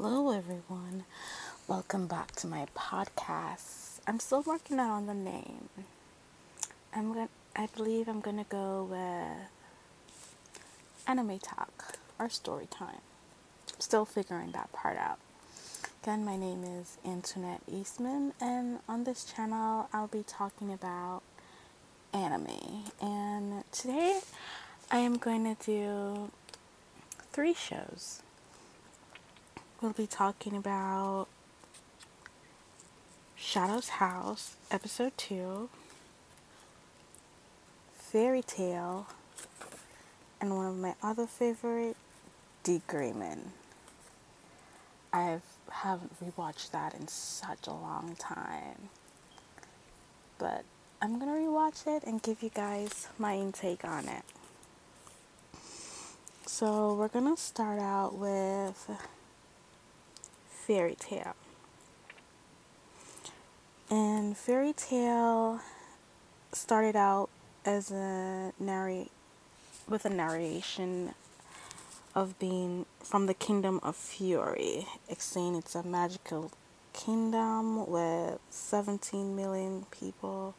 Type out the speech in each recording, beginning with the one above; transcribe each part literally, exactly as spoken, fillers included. Hello everyone, welcome back to my podcast. I'm still working out on the name. I'm gonna, I believe I'm gonna go with anime talk or story time. I'm still figuring that part out. Again, my name is Antoinette Eastman, and on this channel I'll be talking about anime. And today I am going to do three shows. We'll be talking about Shadow's House, Episode two, Fairy Tail, and one of my other favorite, D-Grayman. I haven't rewatched that in such a long time, but I'm going to rewatch it and give you guys my intake on it. So we're going to start out with Fairy Tail. And Fairy Tail started out as a narrate with a narration of being from the Kingdom of Fury, saying it's a magical kingdom with seventeen million people,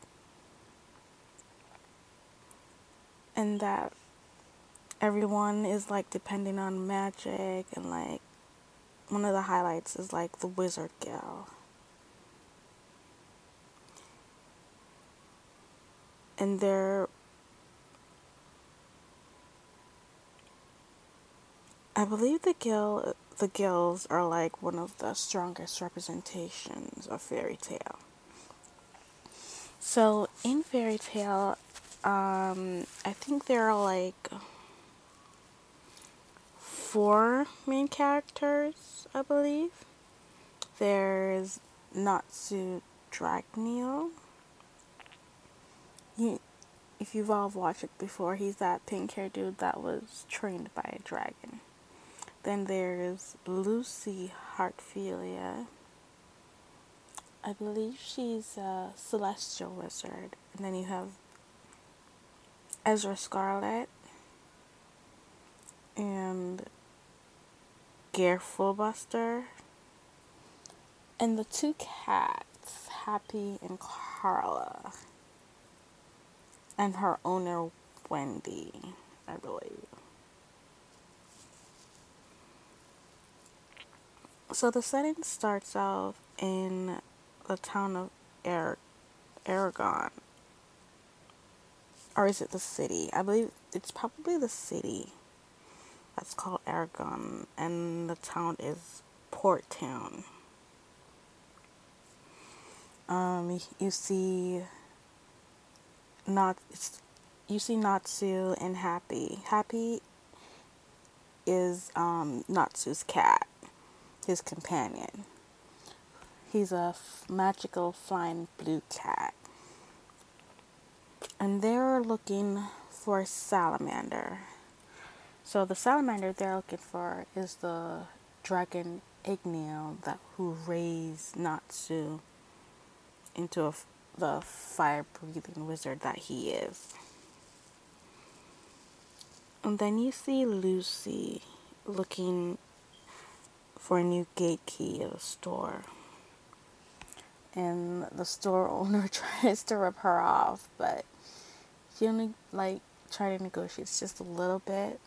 and that everyone is like depending on magic. And like one of the highlights is like the wizard gal. And they're, I believe the guild, the guilds are like one of the strongest representations of Fairy Tail. So in Fairy Tail, um, I think there are like four main characters, I believe. There's Natsu Dragneel. You, if you've all watched it before, he's that pink-haired dude that was trained by a dragon. Then there's Lucy Heartfilia. I believe she's a celestial wizard. And then you have Ezra Scarlet and Gray Fullbuster, and the two cats, Happy and Carla, and her owner, Wendy, I believe. So the setting starts off in the town of Ar- Aragon, or is it the city? I believe it's probably the city. That's called Aragon, and the town is Port Town. Um, you see, not you see Natsu and Happy. Happy is um, Natsu's cat, his companion. He's a f- magical flying blue cat, and they're looking for a salamander. So the salamander they're looking for is the dragon Igneel that who raised Natsu into a, the fire-breathing wizard that he is. And then you see Lucy looking for a new gate key at a store. And the store owner tries to rip her off, but she only like tries to negotiate just a little bit,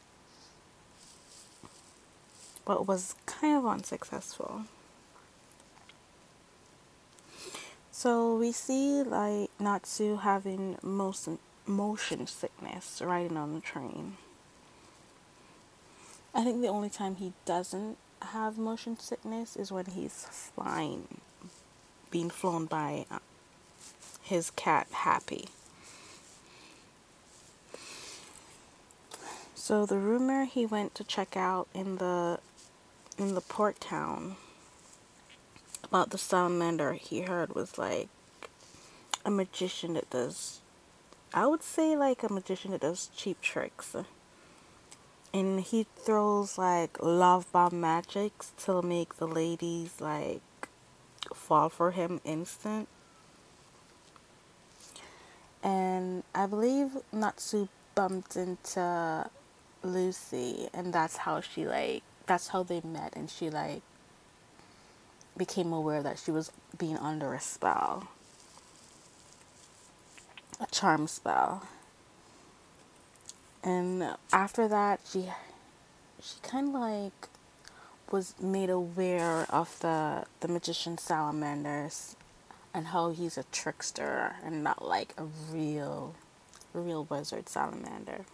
but was kind of unsuccessful. So we see like Natsu having motion, motion sickness riding on the train. I think the only time he doesn't have motion sickness is when he's flying, being flown by uh, his cat Happy. So the rumor he went to check out in the in the port town about the salamander he heard was like a magician that does, I would say like a magician that does cheap tricks, and he throws like love bomb magics to make the ladies like fall for him instant. And I believe Natsu bumped into Lucy, and that's how she like that's how they met, and she like became aware that she was being under a spell. A charm spell. And after that, she she kind of like was made aware of the, the magician salamanders and how he's a trickster and not like a real, real wizard salamander.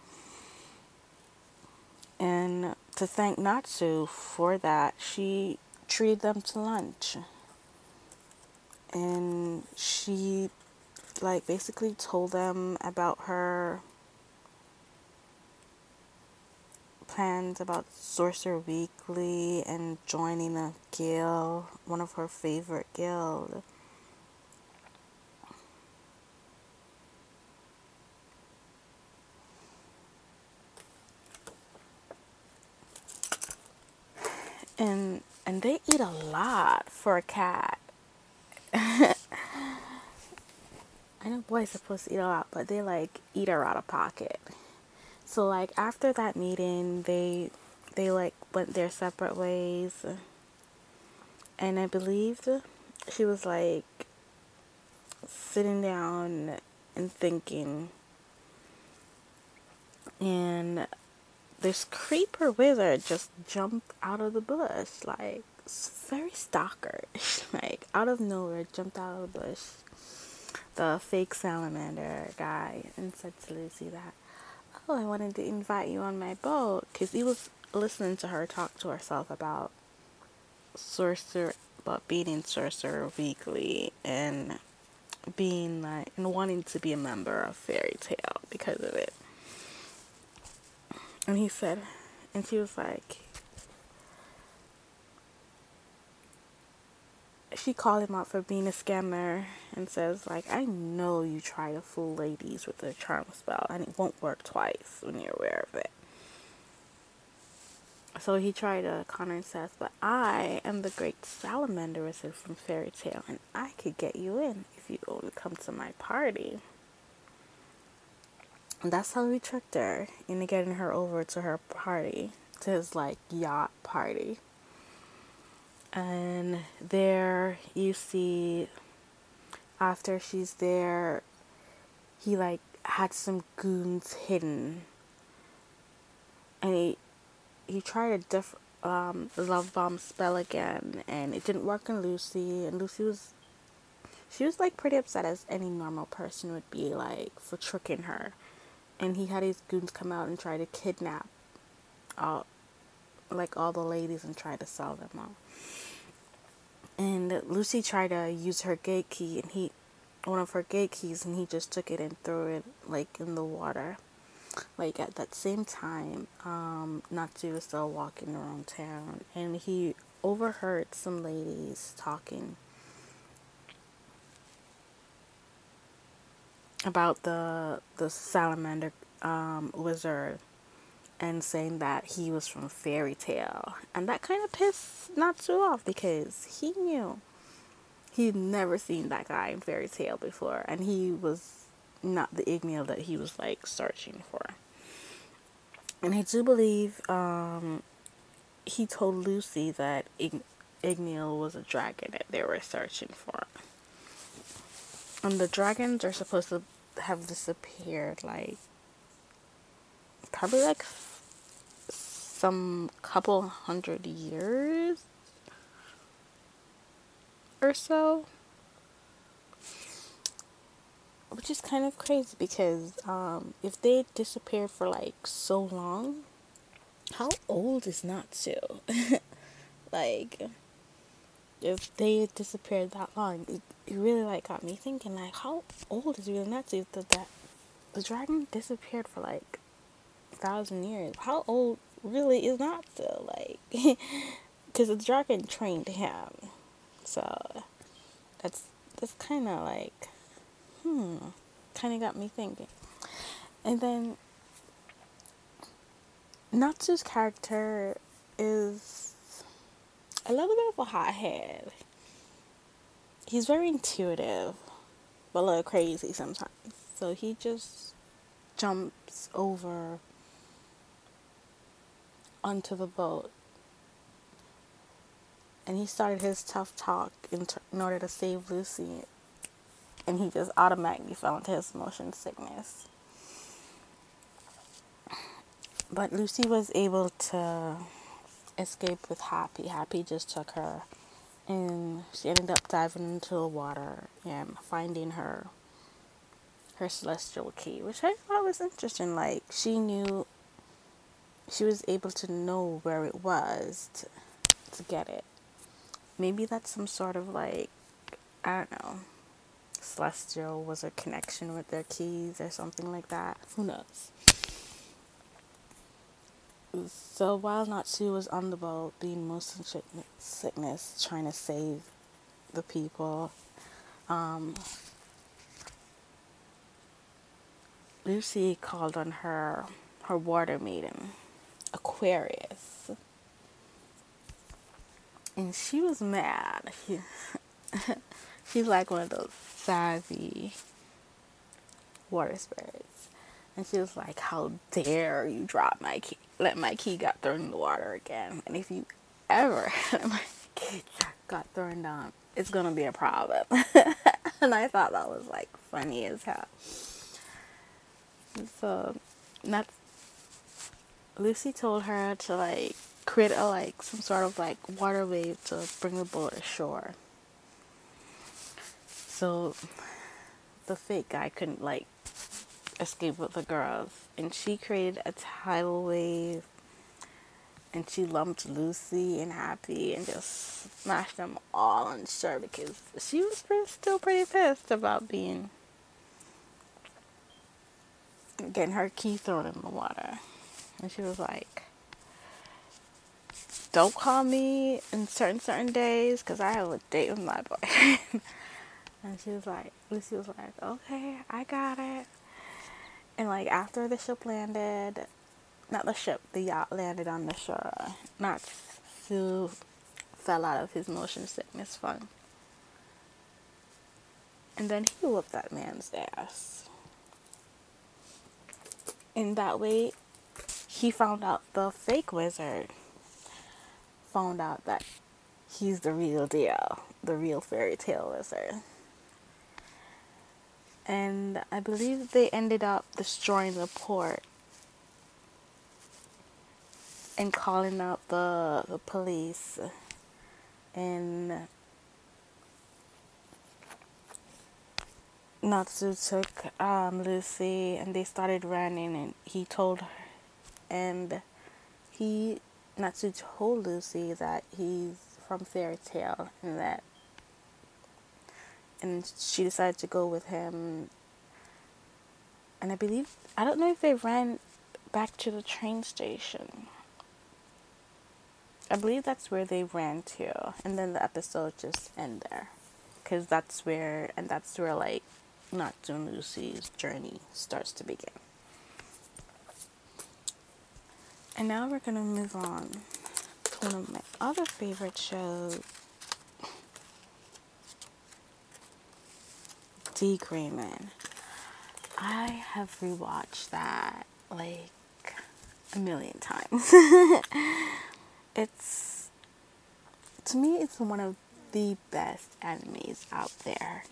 And to thank Natsu for that, she treated them to lunch. And she like basically told them about her plans about Sorcerer Weekly and joining a guild, one of her favorite guilds. And and they eat a lot for a cat. I know boys are supposed to eat a lot, but they like eat her out of pocket. So like after that meeting, they they like went their separate ways, and I believed she was like sitting down and thinking. And this creeper wizard just jumped out of the bush, like very stalkerish, like out of nowhere, jumped out of the bush. The fake salamander guy, and said to Lucy that, oh, I wanted to invite you on my boat, because he was listening to her talk to herself about sorcerer, about being in Sorcerer Weekly and being like, and wanting to be a member of Fairy Tail because of it. And he said, and she was like, she called him out for being a scammer and says, like, I know you try to fool ladies with the charm spell, and it won't work twice when you're aware of it. So he tried to con her and says, but I am the great salamander wizard from Fairy Tail, and I could get you in if you only come to my party. And that's how he tricked her into getting her over to her party, to his, like, yacht party. And there you see, after she's there, he like had some goons hidden, and he he tried a diff um love bomb spell again, and it didn't work on Lucy. And Lucy was she was like pretty upset, as any normal person would be, like, for tricking her. And he had his goons come out and try to kidnap all like all the ladies and try to sell them all. And Lucy tried to use her gate key, and he, one of her gate keys, and he just took it and threw it, like, in the water. Like, at that same time, um, Natsu was still walking around town, and he overheard some ladies talking about the, the salamander, um, wizard, and saying that he was from Fairy Tail. And that kind of pissed Natsu off, because he knew he'd never seen that guy in Fairy Tail before, and he was not the Igneel that he was, like, searching for. And I do believe um, he told Lucy that Ign- Igneel was a dragon that they were searching for. And the dragons are supposed to have disappeared, like, probably like some couple hundred years or so, which is kind of crazy, because um if they disappeared for like so long, how old is Natsu? Like, if they disappeared that long, it, it really like got me thinking, like, how old is really Natsu? That that the dragon disappeared for like thousand years. How old really is Natsu? Like, because the dragon trained him, so that's that's kind of like, hmm, kind of got me thinking. And then Natsu's character is a little bit of a hothead. He's very intuitive, but a little crazy sometimes. So he just jumps over onto the boat and he started his tough talk in, t- in order to save Lucy, and he just automatically fell into his motion sickness. But Lucy was able to escape with Happy. Happy just took her, and she ended up diving into the water and finding her her celestial key, which I thought was interesting. Like, she knew, she was able to know where it was to, to get it. Maybe that's some sort of, like, I don't know, celestial was a connection with their keys or something like that. Who knows? So while Natsu was on the boat being motion sickness, trying to save the people, um, Lucy called on her, her water maiden, Aquarius. And she was mad. She's like one of those savvy water spirits. And she was like, how dare you drop my key, let my key got thrown in the water again. And if you ever let my key got thrown down, it's going to be a problem. And I thought that was, like, funny as hell. So, not, Lucy told her to, like, create a, like, some sort of, like, water wave to bring the boat ashore. So, the fake guy couldn't, like, escape with the girls, and she created a tidal wave, and she lumped Lucy and Happy and just smashed them all in shore, because she was pretty, still pretty pissed about being getting her key thrown in the water. And she was like, don't call me in certain certain days because I have a date with my boy. And she was like, Lucy was like, okay, I got it. And, like, after the ship landed, not the ship, the yacht landed on the shore, Natsu fell out of his motion sickness fun. And then he whooped that man's ass. In that way, he found out, the fake wizard found out that he's the real deal, the real fairy tale wizard. And I believe they ended up destroying the port and calling out the, the police. And Natsu took um, Lucy, and they started running. And he told her, and he Natsu told Lucy that he's from Fairy Tail, and that. And she decided to go with him. And I believe, I don't know if they ran back to the train station. I believe that's where they ran to. And then the episode just ended there. Because that's where, and that's where, like, Natsu and Lucy's journey starts to begin. And now we're going to move on to one of my other favorite shows. D-Grayman. I have rewatched that like a million times. It's, to me, it's one of the best animes out there.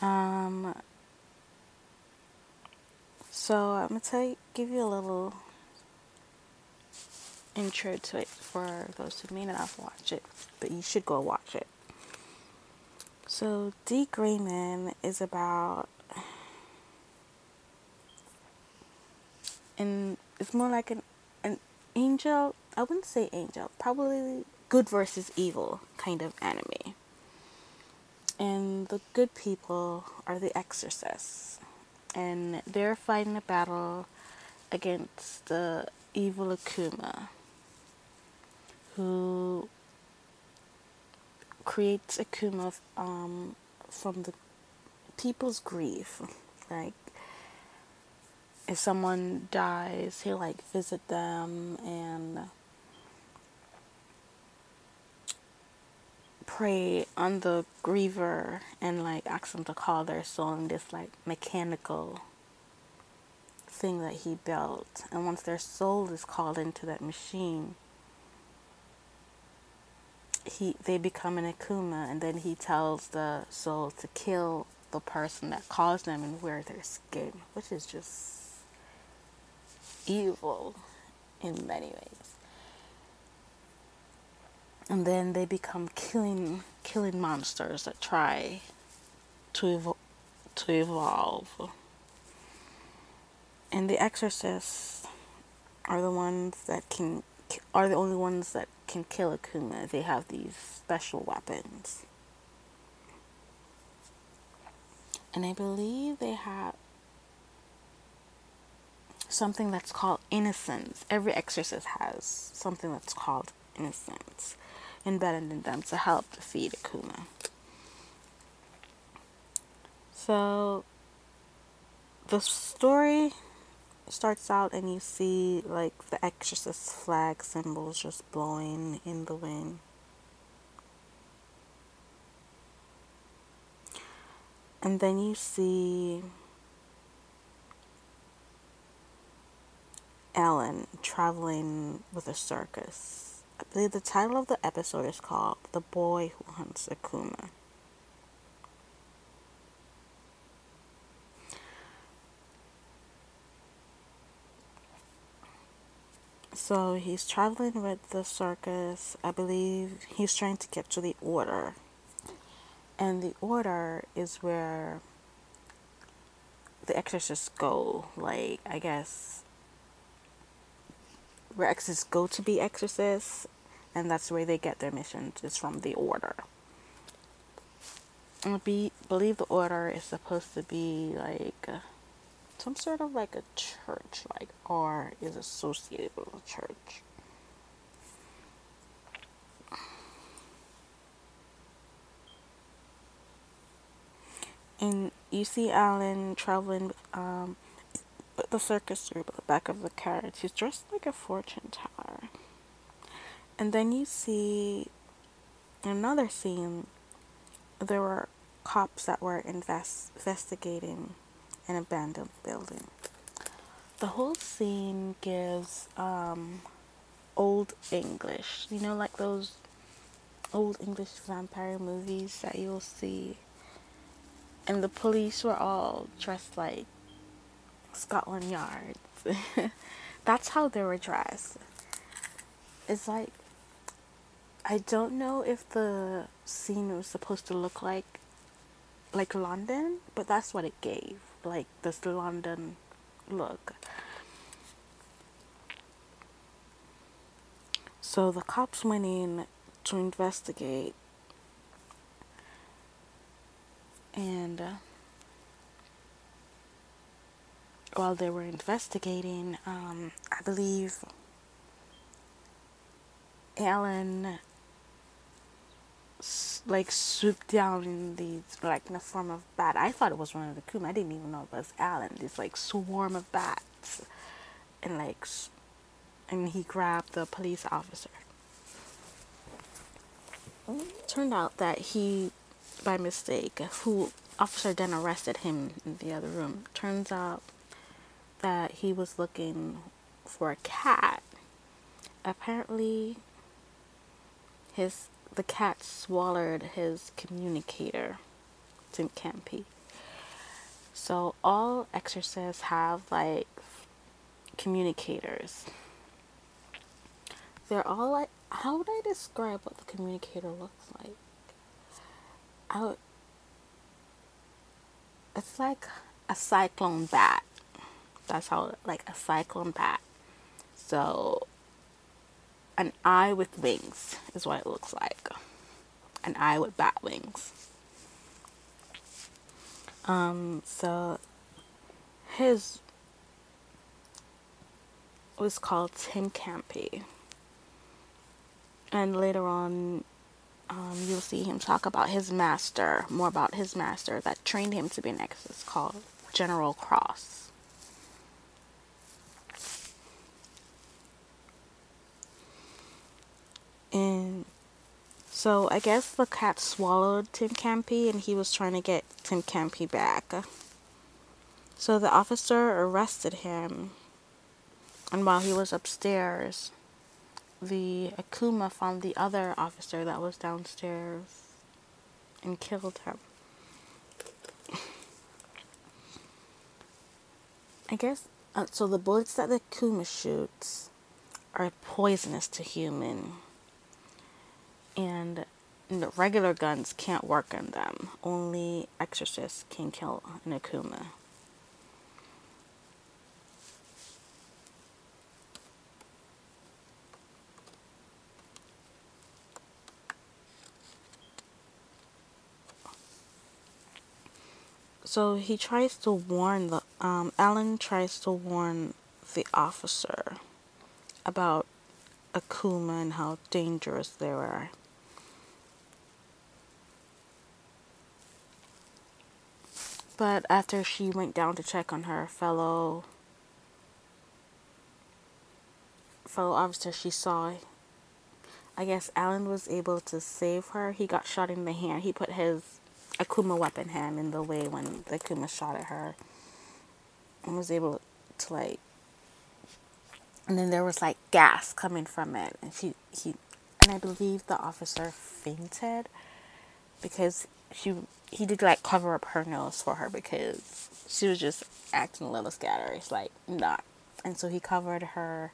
Um. So I'm gonna tell you, give you a little intro to it for those who may not have watched it, but you should go watch it. So D-Grayman is about, and it's more like an an angel, I wouldn't say angel, probably good versus evil kind of anime. And the good people are the exorcists, and they're fighting a battle against the evil Akuma, who creates Akuma um, from the people's grief. Like, if someone dies, he'll, like, visit them and prey on the griever and, like, ask them to call their soul in this, like, mechanical thing that he built. And once their soul is called into that machine, he they become an Akuma, and then he tells the soul to kill the person that caused them and wear their skin, which is just evil in many ways. And then they become killing killing monsters that try to evo- to evolve. And the exorcists are the ones that can are the only ones that can kill Akuma. They have these special weapons. And I believe they have something that's called innocence. Every exorcist has something that's called innocence embedded in them to help defeat Akuma. So the story starts out and you see like the exorcist flag symbols just blowing in the wind. And then you see Allen traveling with a circus. I believe the title of the episode is called The Boy Who Hunts Akuma. So he's traveling with the circus. I believe he's trying to get to the Order. And the Order is where the exorcists go. Like, I guess where exorcists go to be exorcists, and that's where they get their missions, is from the Order. I be, believe the Order is supposed to be like uh, some sort of like a church, like or is associated with a church. And you see Allen traveling um But the circus through the back of the carriage. He's dressed like a fortune teller. And then you see in another scene, there were cops that were invest- investigating an abandoned building. The whole scene gives um, old English. You know, like those old English vampire movies that you'll see. And the police were all dressed like Scotland Yard. That's how they were dressed. It's like, I don't know if the scene was supposed to look like like London, but that's what it gave, like this London look. So the cops went in to investigate, and uh, while they were investigating, um, I believe Allen s- like swooped down in these like in the form of bat. I thought it was one of the Akuma. I didn't even know it was Allen. This like swarm of bats, and like, and he grabbed the police officer. It turned out that he, by mistake, who officer then arrested him in the other room. Turns out that he was looking for a cat. Apparently, his the cat swallowed his communicator, Timcanpy. So all exorcists have like communicators. They're all like, how would I describe what the communicator looks like? I would, it's like a cyclone bat. That's how, like a cyclone bat. So, an eye with wings is what it looks like. An eye with bat wings. Um, so, his was called Timcanpy. And later on, um, you'll see him talk about his master, more about his master that trained him to be an exorcist, called General Cross. And so I guess the cat swallowed Timcanpy, and he was trying to get Timcanpy back. So the officer arrested him, and while he was upstairs, the Akuma found the other officer that was downstairs and killed him. I guess, uh, so the bullets that the Akuma shoots are poisonous to human, and regular guns can't work on them. Only exorcists can kill an Akuma. So he tries to warn the, um, Allen tries to warn the officer about Akuma and how dangerous they are. But after she went down to check on her fellow, fellow officer, she saw, I guess Allen was able to save her. He got shot in the hand. He put his Akuma weapon hand in the way when the Akuma shot at her, and was able to, like, and then there was like gas coming from it, and she he and I believe the officer fainted because she he did like cover up her nose for her because she was just acting a little scatterish, like not, and so he covered her,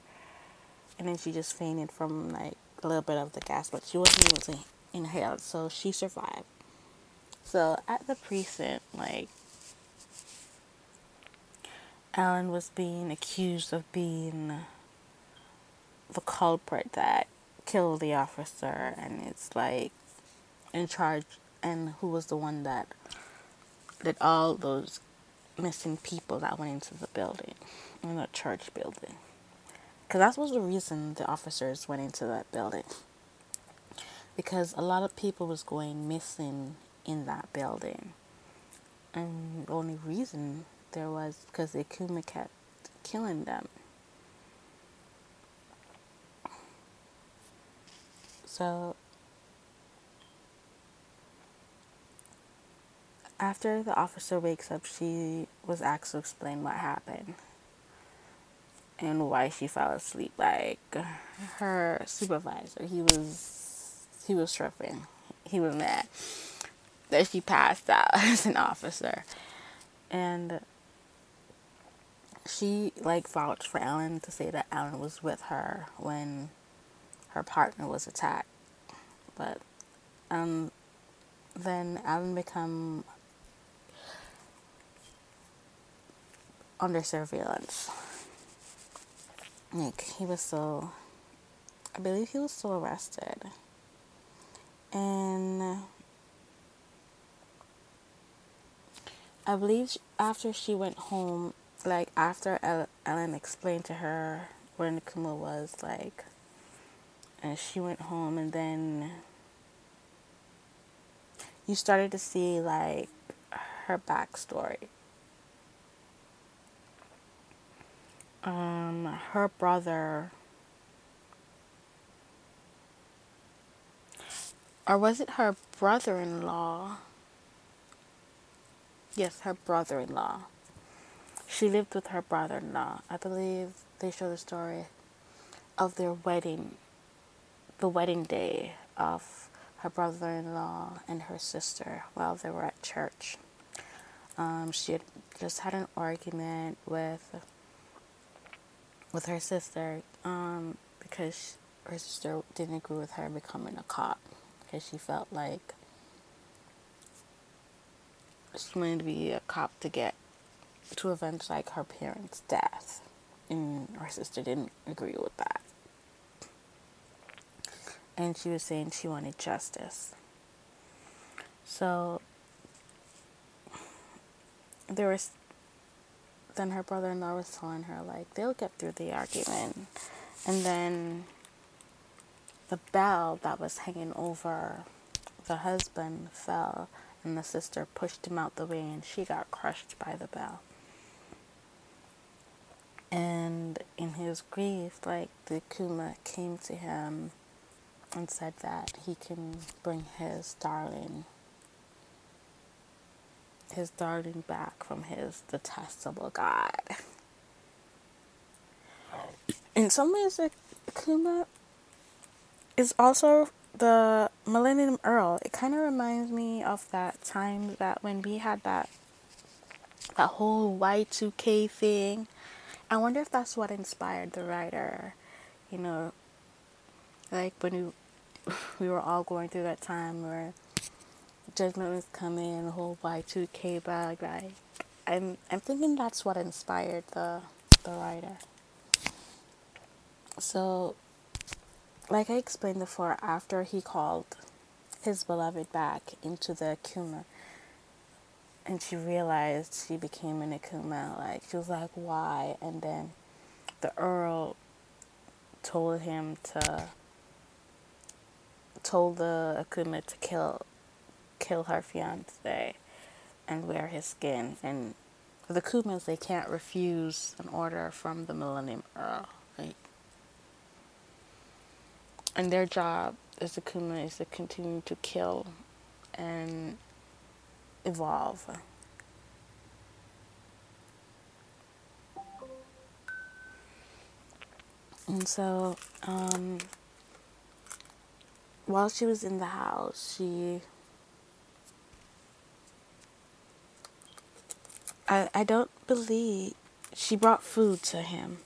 and then she just fainted from like a little bit of the gas, but she wasn't able to inhale, so she survived. So at the precinct, like, Allen was being accused of being the culprit that killed the officer, and it's like in charge, and who was the one that did all those missing people that went into the building, in the church building, because that was the reason the officers went into that building, because a lot of people was going missing in that building, and the only reason there was because the Akuma kept killing them. So after the officer wakes up, she was asked to explain what happened and why she fell asleep. Like her supervisor, he was he was tripping. He was mad that she passed out as an officer. And she, like, vouched for Allen to say that Allen was with her when her partner was attacked. But um, then Allen became under surveillance. Like, he was so... I believe he was so arrested. And I believe after she went home, like, after Allen explained to her where Nakuma was, like, and she went home, and then you started to see, like, her backstory. Um, her brother, or was it her brother-in-law? Yes, her brother-in-law. She lived with her brother-in-law. I believe they show the story of their wedding, the wedding day of her brother-in-law and her sister while they were at church. Um, she had just had an argument with with her sister um, because her sister didn't agree with her becoming a cop because she felt like she wanted to be a cop to get to avenge, like, her parents' death, and her sister didn't agree with that, and she was saying she wanted justice. So there was then her brother-in-law was telling her, like, they'll get through the argument, and then the bell that was hanging over the husband fell, and the sister pushed him out the way, and she got crushed by the bell. And in his grief, like, the Akuma came to him and said that he can bring his darling his darting back from his detestable god. In some ways, Akuma is also the Millennium Earl. It kind of reminds me of that time that when we had that that whole Y two K thing. I wonder if that's what inspired the writer. You know, like when we, we were all going through that time where Judgment was coming, the whole Y two K bug. Like, I'm I'm thinking that's what inspired the the writer. So, like I explained before, after he called his beloved back into the Akuma, and she realized she became an Akuma, like, she was like, why? And then the Earl told him to, told the Akuma to kill, kill her fiancé and wear his skin. And the Akumas, they can't refuse an order from the Millennium Earl, right? And their job as Akuma is to continue to kill and evolve. And so, um, while she was in the house, she... I, I don't believe... She brought food to him.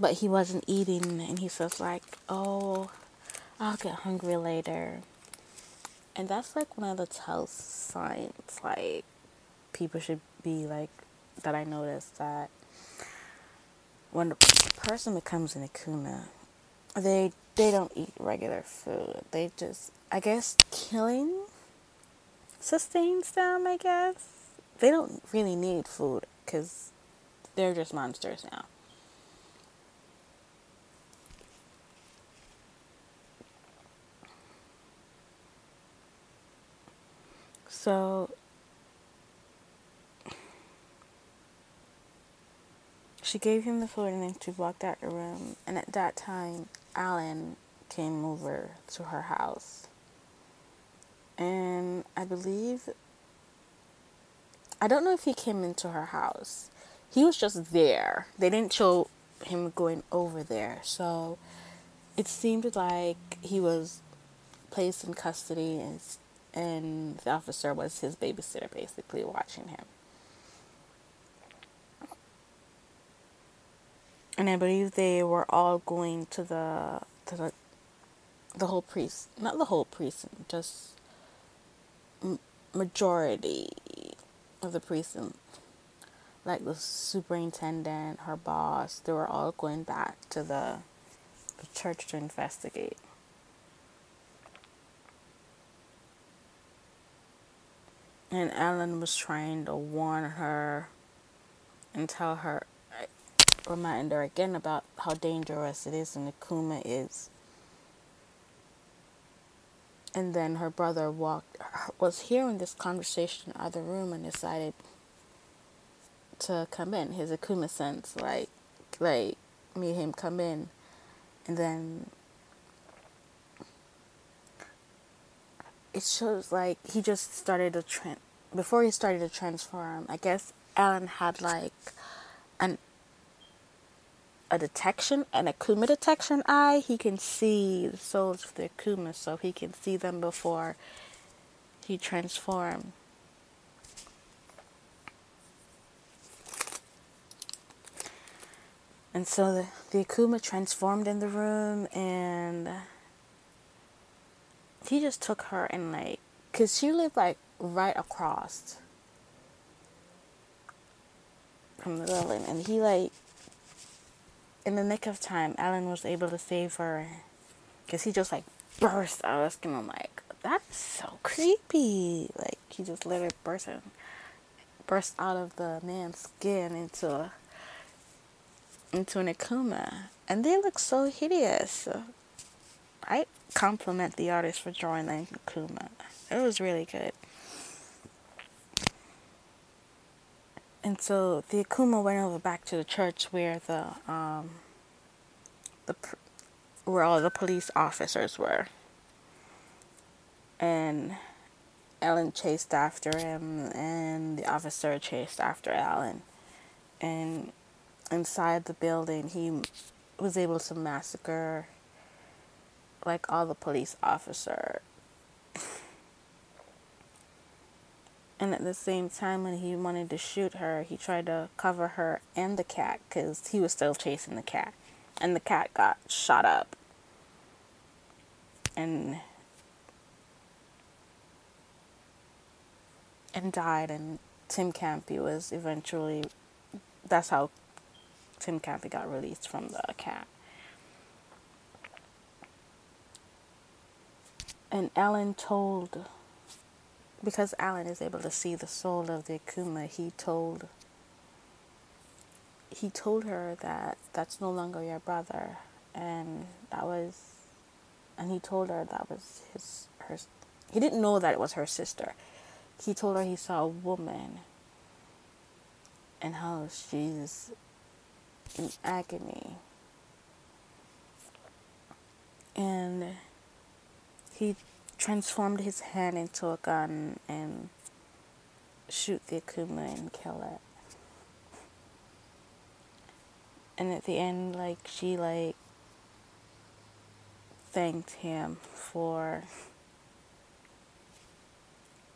But he wasn't eating, and he says, like, oh, I'll get hungry later. And that's, like, one of the tell signs, like, people should be, like, that I noticed that when a person becomes an Akuma, they, they don't eat regular food. They just, I guess, killing sustains them, I guess. They don't really need food, because they're just monsters now. So, she gave him the food and then she walked out the room. And at that time, Allen came over to her house. And I believe, I don't know if he came into her house. He was just there. They didn't show him going over there. So, it seemed like he was placed in custody and And the officer was his babysitter, basically, watching him. And I believe they were all going to the to the, the whole precinct. Not the whole precinct, just m- majority of the precinct. Like the superintendent, her boss, they were all going back to the, the church to investigate. And Allen was trying to warn her and tell her, remind her again about how dangerous it is and Akuma is. And then her brother walked, was hearing this conversation in the other room and decided to come in. His Akuma sense, like, like made him come in. And then it shows, like, he just started to trend. Before he started to transform, I guess Allen had, like, an a detection, an Akuma detection eye. He can see the souls of the Akuma, so he can see them before he transformed. And so the, the Akuma transformed in the room, and he just took her and, like, because she lived, like, right across from the building. And he, like, in the nick of time, Allen was able to save her. Because he just, like, burst out of the skin. I'm like, that's so creepy. Like, he just literally burst, in, burst out of the man's skin into, a, into an Akuma. And they look so hideous. I compliment the artist for drawing like Akuma. It was really good. And so the Akuma went over back to the church where the um the where all the police officers were. And Allen chased after him, and the officer chased after Allen. And inside the building, he was able to massacre, like, all the police officers. And at the same time, when he wanted to shoot her, he tried to cover her and the cat, because he was still chasing the cat. And the cat got shot up. And... and died, and Timcanpy was eventually... that's how Timcanpy got released from the cat. And Allen told... because Allen is able to see the soul of the Akuma, he told he told her that that's no longer your brother, and that was and he told her that was his her he didn't know that it was her sister. He told her he saw a woman and how she's in agony, and he transformed his hand into a gun and shoot the Akuma and kill it. And at the end, like, she, like, thanked him for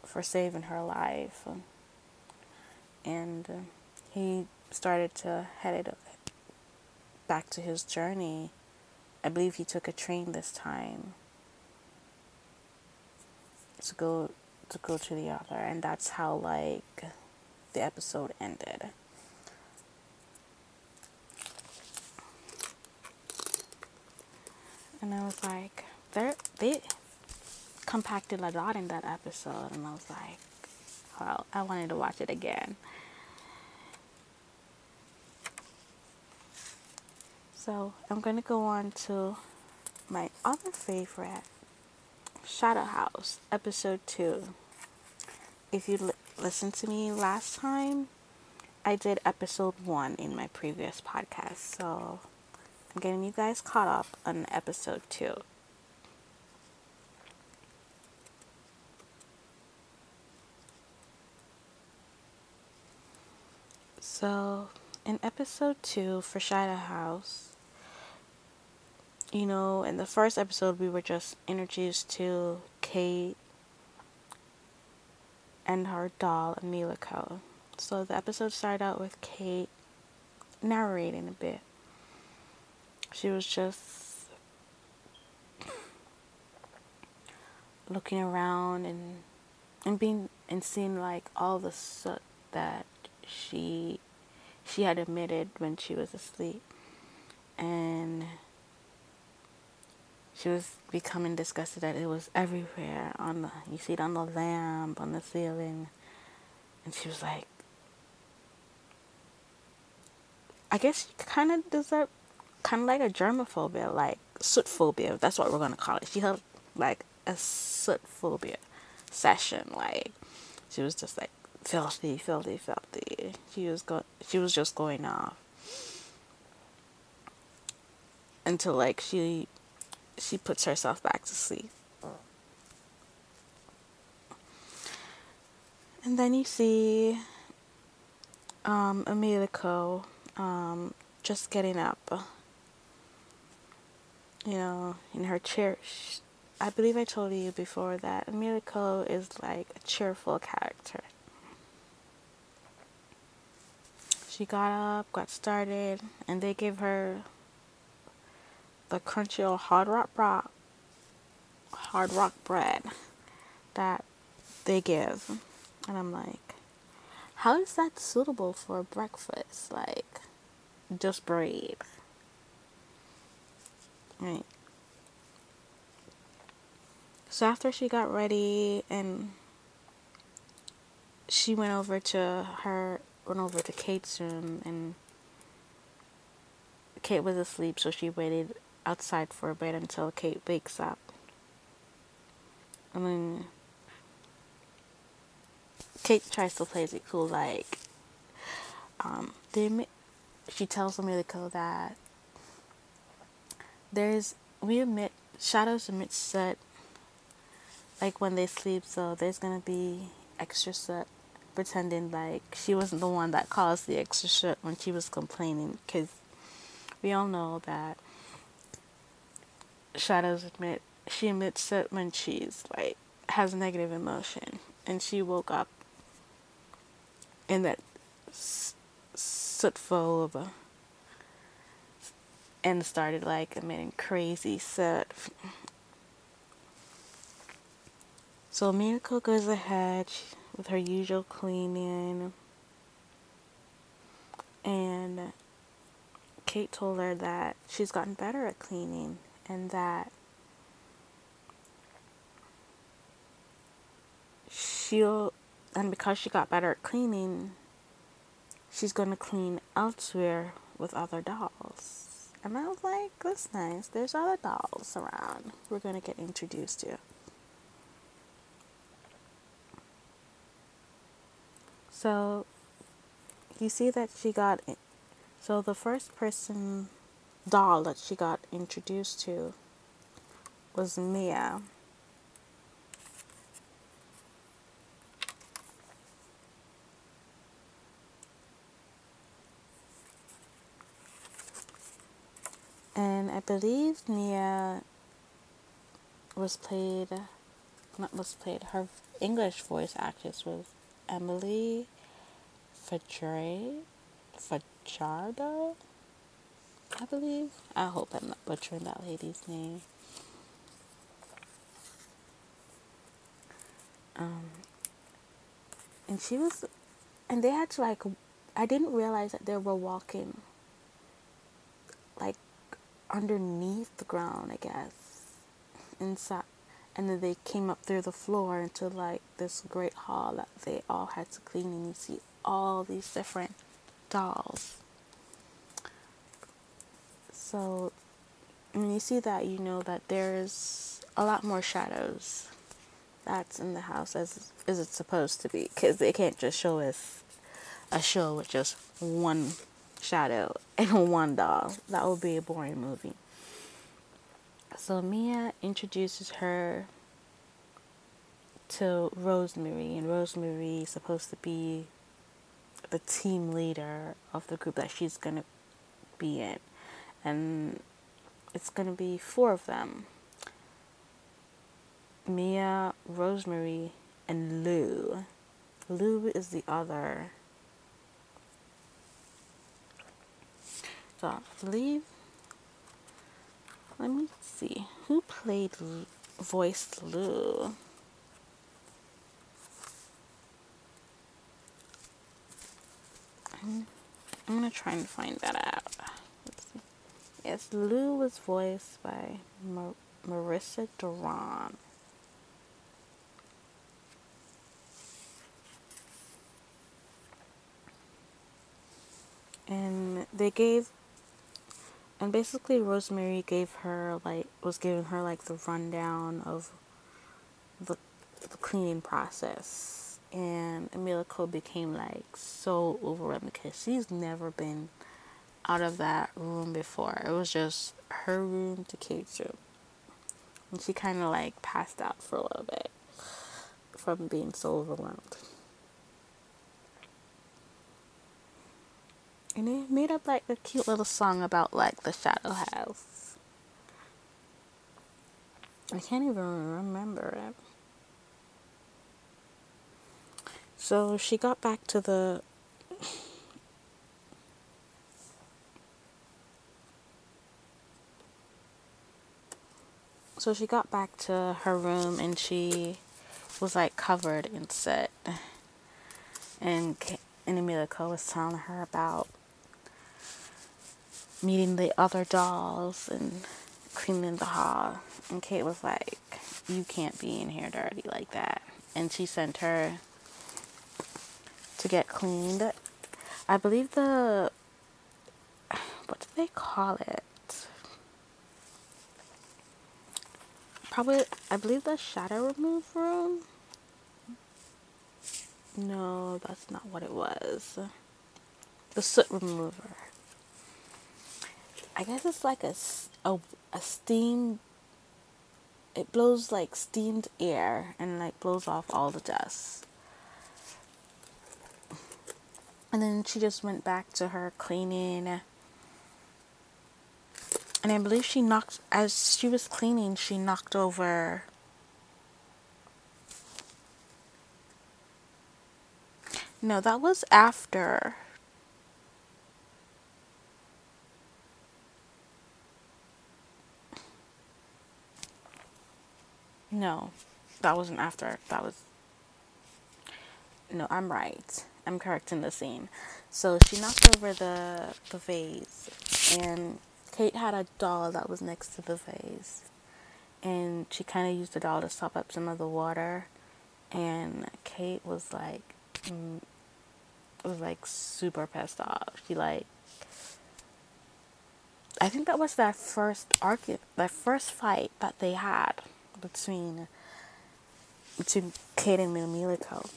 for saving her life. And uh, he started to head it back to his journey. I believe he took a train this time to go to go to the other, and that's how, like, the episode ended. And I was like, they they compacted a lot in that episode, and I was like, well, I wanted to watch it again. So I'm gonna go on to my other favorite, Shadow's House, episode two. If you li- listened to me last time, I did episode one in my previous podcast, so I'm getting you guys caught up on episode two. So, in episode two for Shadow's House, you know, in the first episode, we were just introduced to Kate and her doll, Emilico. So the episode started out with Kate narrating a bit. She was just looking around and and being and seeing, like, all the soot that she she had emitted when she was asleep, and she was becoming disgusted that it was everywhere. On the, you see it on the lamp, on the ceiling. And she was like, I guess she kind of deserved, kind of like a germophobia, like soot phobia. That's what we're going to call it. She had like a soot phobia session. Like, she was just like filthy, filthy, filthy. She was go- She was just going off. Until, like, she... she puts herself back to sleep. And then you see um, Emilico um, just getting up, you know, in her chair. I believe I told you before that Emilico is like a cheerful character. She got up, got started, and they gave her the crunchy old hard rock, rock hard rock bread that they give, and I'm like, how is that suitable for breakfast? Like, just bread, right? So after she got ready and she went over to her went over to Kate's room, and Kate was asleep, so she waited outside for a bit until Kate wakes up. And then Kate tries to play it cool, like, um, they ma- she tells Emilico that there's, we emit, shadows emit soot like when they sleep, so there's going to be extra soot pretending like she wasn't the one that caused the extra soot when she was complaining, because we all know that Shadows admit, she admits soot when she's like has negative emotion, and she woke up in that sootful of a and started like emitting crazy soot. So Miracle goes ahead with her usual cleaning, and Kate told her that she's gotten better at cleaning and that she'll, and because she got better at cleaning, she's going to clean elsewhere with other dolls. And I was like, that's nice. There's other dolls around we're going to get introduced to. So, you see that she got, so the first person doll that she got introduced to was Mia. And I believe Mia was played, not was played, her English voice actress was Emily Fajardo, I believe. I hope I'm not butchering that lady's name. Um, and she was, and they had to like, I didn't realize that they were walking like underneath the ground, I guess, inside. And then they came up through the floor into like this great hall that they all had to clean, and you see all these different dolls. So when you see that, you know that there's a lot more Shadows that's in the house as is it supposed to be, because they can't just show us a show with just one Shadow and one doll. That would be a boring movie. So Mia introduces her to Rosemary, and Rosemary is supposed to be the team leader of the group that she's going to be in, and it's going to be four of them: Mia, Rosemary, and Lou. Lou is the other. So I believe, let me see, who played, voiced Lou? I'm, I'm gonna try and find that out. Let's see. Yes, Lou was voiced by Mar- Marissa Duran. And they gave, and basically Rosemary gave her like was giving her like the rundown of the, the cleaning process, and Emilico became like so overwhelmed because she's never been out of that room before. It was just her room to Kate's room, and she kind of like passed out for a little bit from being so overwhelmed. And they made up like a cute little song about like the Shadow House. I can't even remember it. So she got back to the So she got back to her room, and she was like covered in soot. And and Emilico was telling her about meeting the other dolls and cleaning the hall, and Kate was like, you can't be in here dirty like that, and she sent her to get cleaned. I believe the, what do they call it, probably, I believe the shadow remove room. No, that's not what it was. The soot remover, I guess. It's like a, a, a steam it blows like steamed air and like blows off all the dust. And then she just went back to her cleaning. And I believe she knocked, as she was cleaning, she knocked over. No, that was after. No, that wasn't after. That was. No, I'm right. I'm correcting the scene. So she knocked over the the vase, and Kate had a doll that was next to the vase, and she kind of used the doll to sop up some of the water, and Kate was like, mm, was like super pissed off. She like, I think that was that first argument, that first fight that they had between between Kate and Emilico.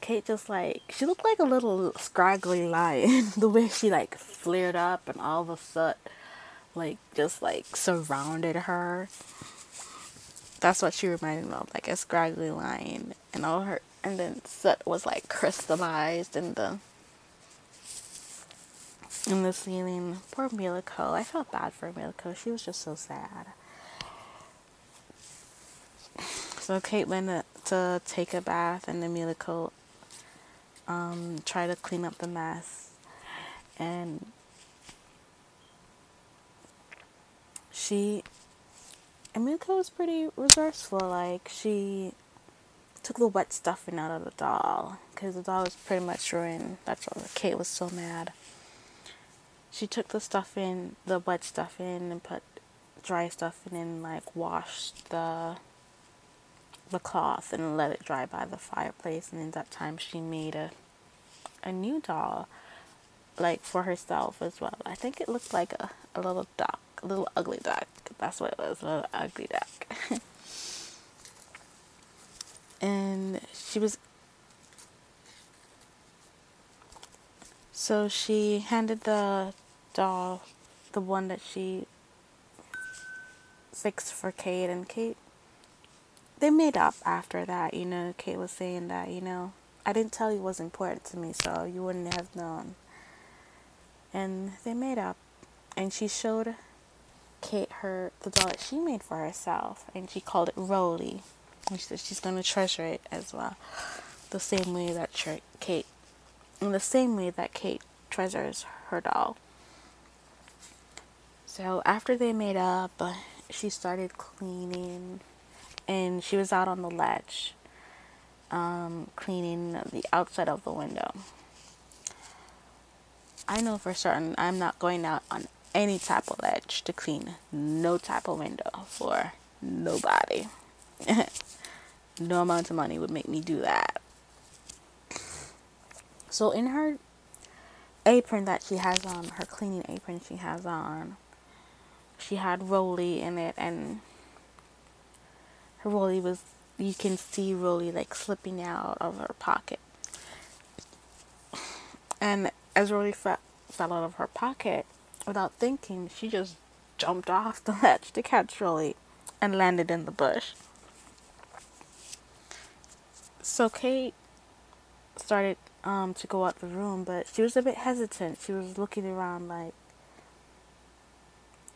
Kate just like, she looked like a little scraggly lion. The way she like flared up and all the soot like just like surrounded her. That's what she reminded me of, like a scraggly lion, and all her, and then soot was like crystallized in the in the ceiling. Poor Emilico. I felt bad for Emilico. She was just so sad. So Kate went to, to take a bath, and Emilico Um, try to clean up the mess, and she, Emilico was pretty resourceful. Like, she took the wet stuffing out of the doll, because the doll was pretty much ruined. That's why Kate was so mad. She took the stuffing, the wet stuffing, and put dry stuffing in, like washed the the cloth and let it dry by the fireplace. And in that time she made a a new doll, like for herself as well. I think it looked like a, a little duck, a little ugly duck. That's what it was, a little ugly duck. And she was, so she handed the doll, the one that she fixed for Kate, and Kate, they made up after that, you know. Kate was saying that, you know, I didn't tell you it was important to me, so you wouldn't have known. And they made up, and she showed Kate her the doll that she made for herself, and she called it Rolly. And she said she's going to treasure it as well, the same way that tre- Kate, in the same way that Kate treasures her doll. So after they made up, she started cleaning. And she was out on the ledge, um, cleaning the outside of the window. I know for certain I'm not going out on any type of ledge to clean no type of window for nobody. No amount of money would make me do that. So in her apron that she has on, her cleaning apron she has on, she had Rolly in it, and Rolly was, you can see Rolly like slipping out of her pocket. And as Rolly fe- fell out of her pocket, without thinking, she just jumped off the ledge to catch Rolly and landed in the bush. So Kate started um, to go out the room, but she was a bit hesitant. She was looking around like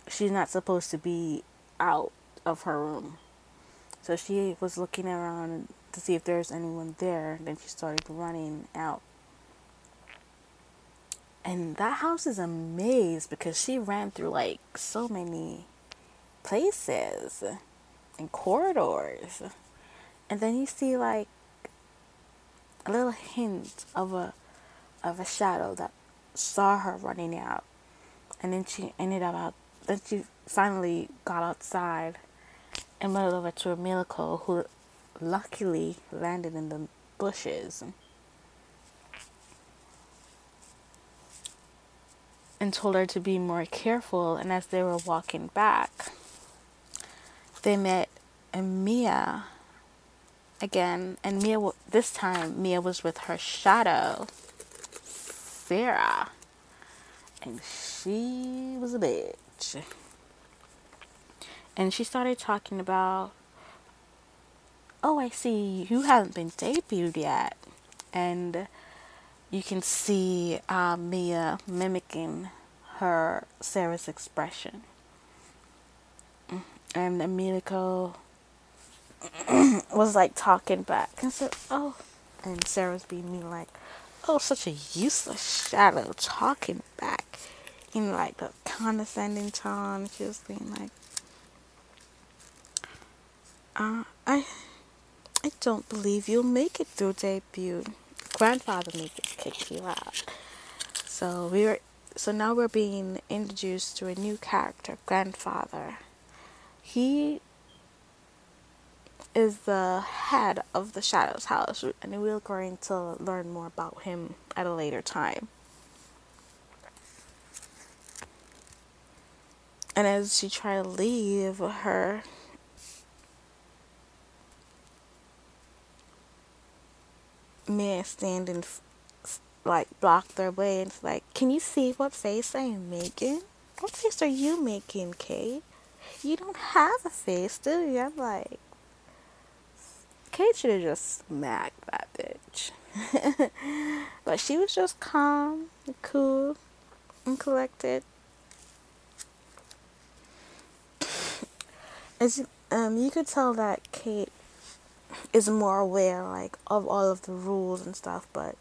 she's not supposed to be out of her room. So she was looking around to see if there was anyone there. Then she started running out. And that house is a maze, because she ran through like so many places and corridors. And then you see like a little hint of a of a shadow that saw her running out. And then she ended up out. Then she finally got outside and went over to Emilico, who luckily landed in the bushes and told her to be more careful. And as they were walking back, they met Mia again, and Mia w- this time Mia was with her shadow, Sarah, and she was a bitch. and she started talking about, oh, I see you haven't been debuted yet. And you can see uh, Mia mimicking her, Sarah's expression. And Emilico was like talking back and said, oh, and Sarah's being mean, like, oh, such a useless shadow talking back in like the condescending tone. She was being like, uh, I I don't believe you'll make it through debut. Grandfather made it kick you out. So we were, so now we're being introduced to a new character, Grandfather. He is the head of the Shadow's House, and we're going to learn more about him at a later time. And as she tried to leave, her Mia standing like blocked their way, and it's like, can you see what face I am making? What face are you making, Kate? You don't have a face, do you? I'm like, Kate should have just smacked that bitch. But she was just calm and cool and collected. As you, um, you could tell that Kate is more aware, like, of all of the rules and stuff, but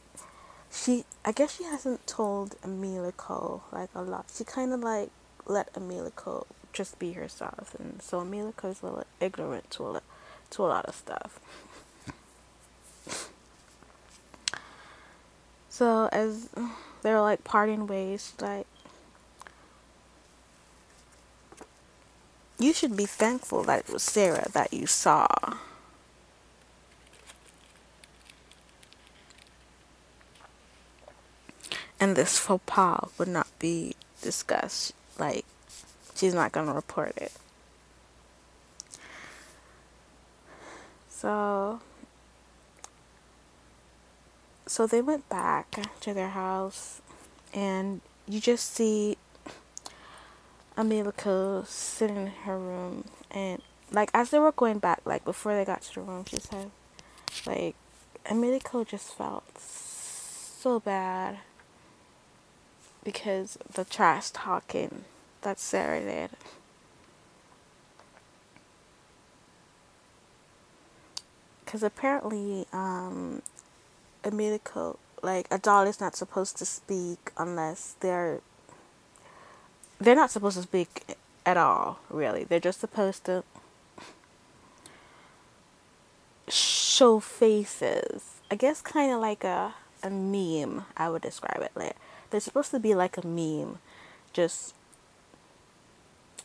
she, I guess she hasn't told Emilico, like, a lot. She kind of, like, let Emilico just be herself, and so Emilico's a little ignorant to a, to a lot of stuff. So, as they're, like, parting ways, like, you should be thankful that it was Sarah that you saw. And this faux pas would not be discussed. Like, she's not going to report it. So, so they went back to their house, and you just see Emilico sitting in her room, and, like, as they were going back, like, before they got to the room, she said, like, Emilico just felt so bad because the trash talking that Sarah did. Because apparently, um, Emilico, like, a doll is not supposed to speak unless they're, they're not supposed to speak at all, really. They're just supposed to show faces. I guess kind of like a, a meme, I would describe it like. They're supposed to be like a meme. Just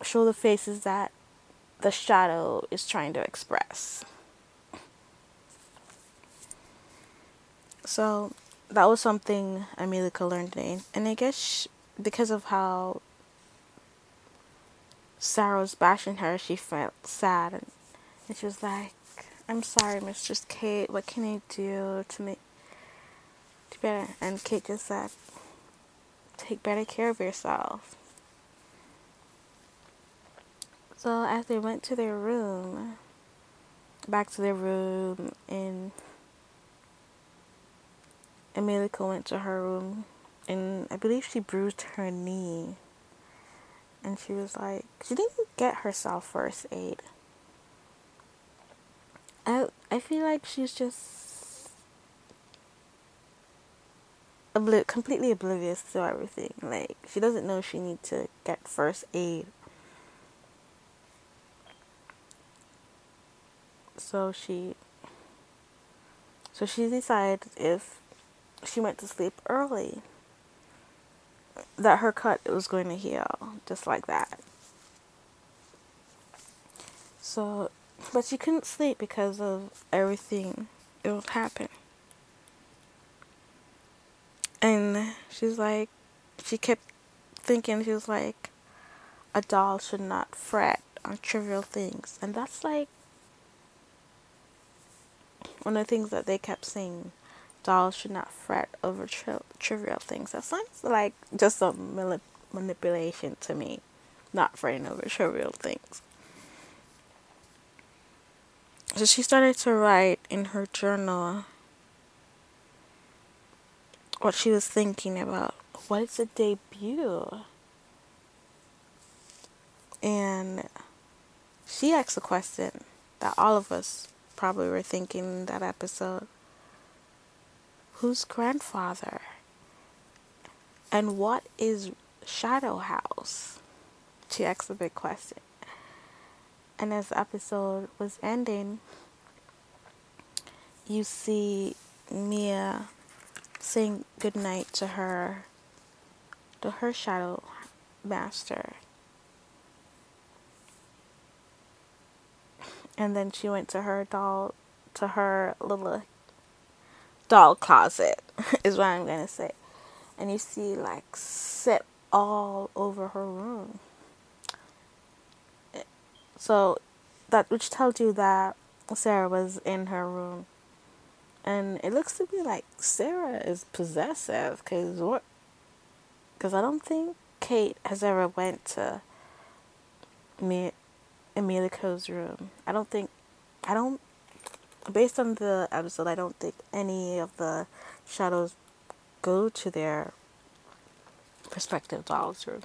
show the faces that the shadow is trying to express. So that was something Emilico learned today. And I guess she, because of how Sarah was bashing her, she felt sad. And, and she was like, I'm sorry, Mistress Kate. What can I do to make to better? And Kate just said, take better care of yourself. So as they went to their room, back to their room, and Emilico went to her room, and I believe she bruised her knee, and she was like, she didn't get herself first aid. I I feel like she's just Obli- completely oblivious to everything. Like, she doesn't know she needs to get first aid. So she, so she decided if she went to sleep early, that her cut was going to heal, just like that. So, but she couldn't sleep because of everything that was happening. And she's like, she kept thinking, she was like, a doll should not fret on trivial things. And that's like one of the things that they kept saying. Dolls should not fret over tri- trivial things. That sounds like just some manip- manipulation to me. Not fretting over trivial things. So she started to write in her journal what she was thinking about. What is a debut? And she asked a question that all of us probably were thinking in that episode. Who's Grandfather? And what is Shadow House? She asked a big question. And as the episode was ending, you see Mia saying goodnight to her, to her Shadow Master. And then she went to her doll, to her little doll closet, is what I'm going to say. And you see, like, sip all over her room. So, that which tells you that Sarah was in her room. And it looks to me like Sarah is possessive, because what? Because I don't think Kate has ever went to me. Emilico's room. I don't think, I don't, based on the episode, I don't think any of the shadows go to their respective dolls' room.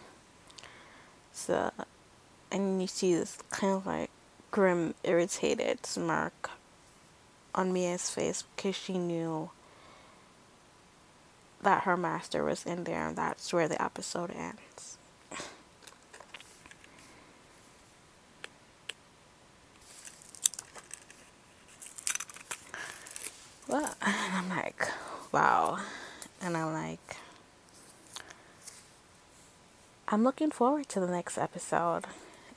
So, and you see this kind of like grim, irritated smirk on Mia's face because she knew that her master was in there, and that's where the episode ends. Well, and I'm like, wow. And I'm like, I'm looking forward to the next episode.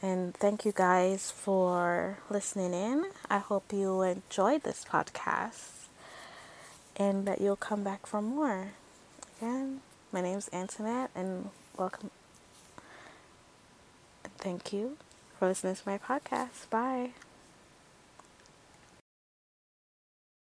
And thank you guys for listening in. I hope you enjoyed this podcast and that you'll come back for more. Again, my name is Antoinette, and welcome. Thank you for listening to my podcast. Bye.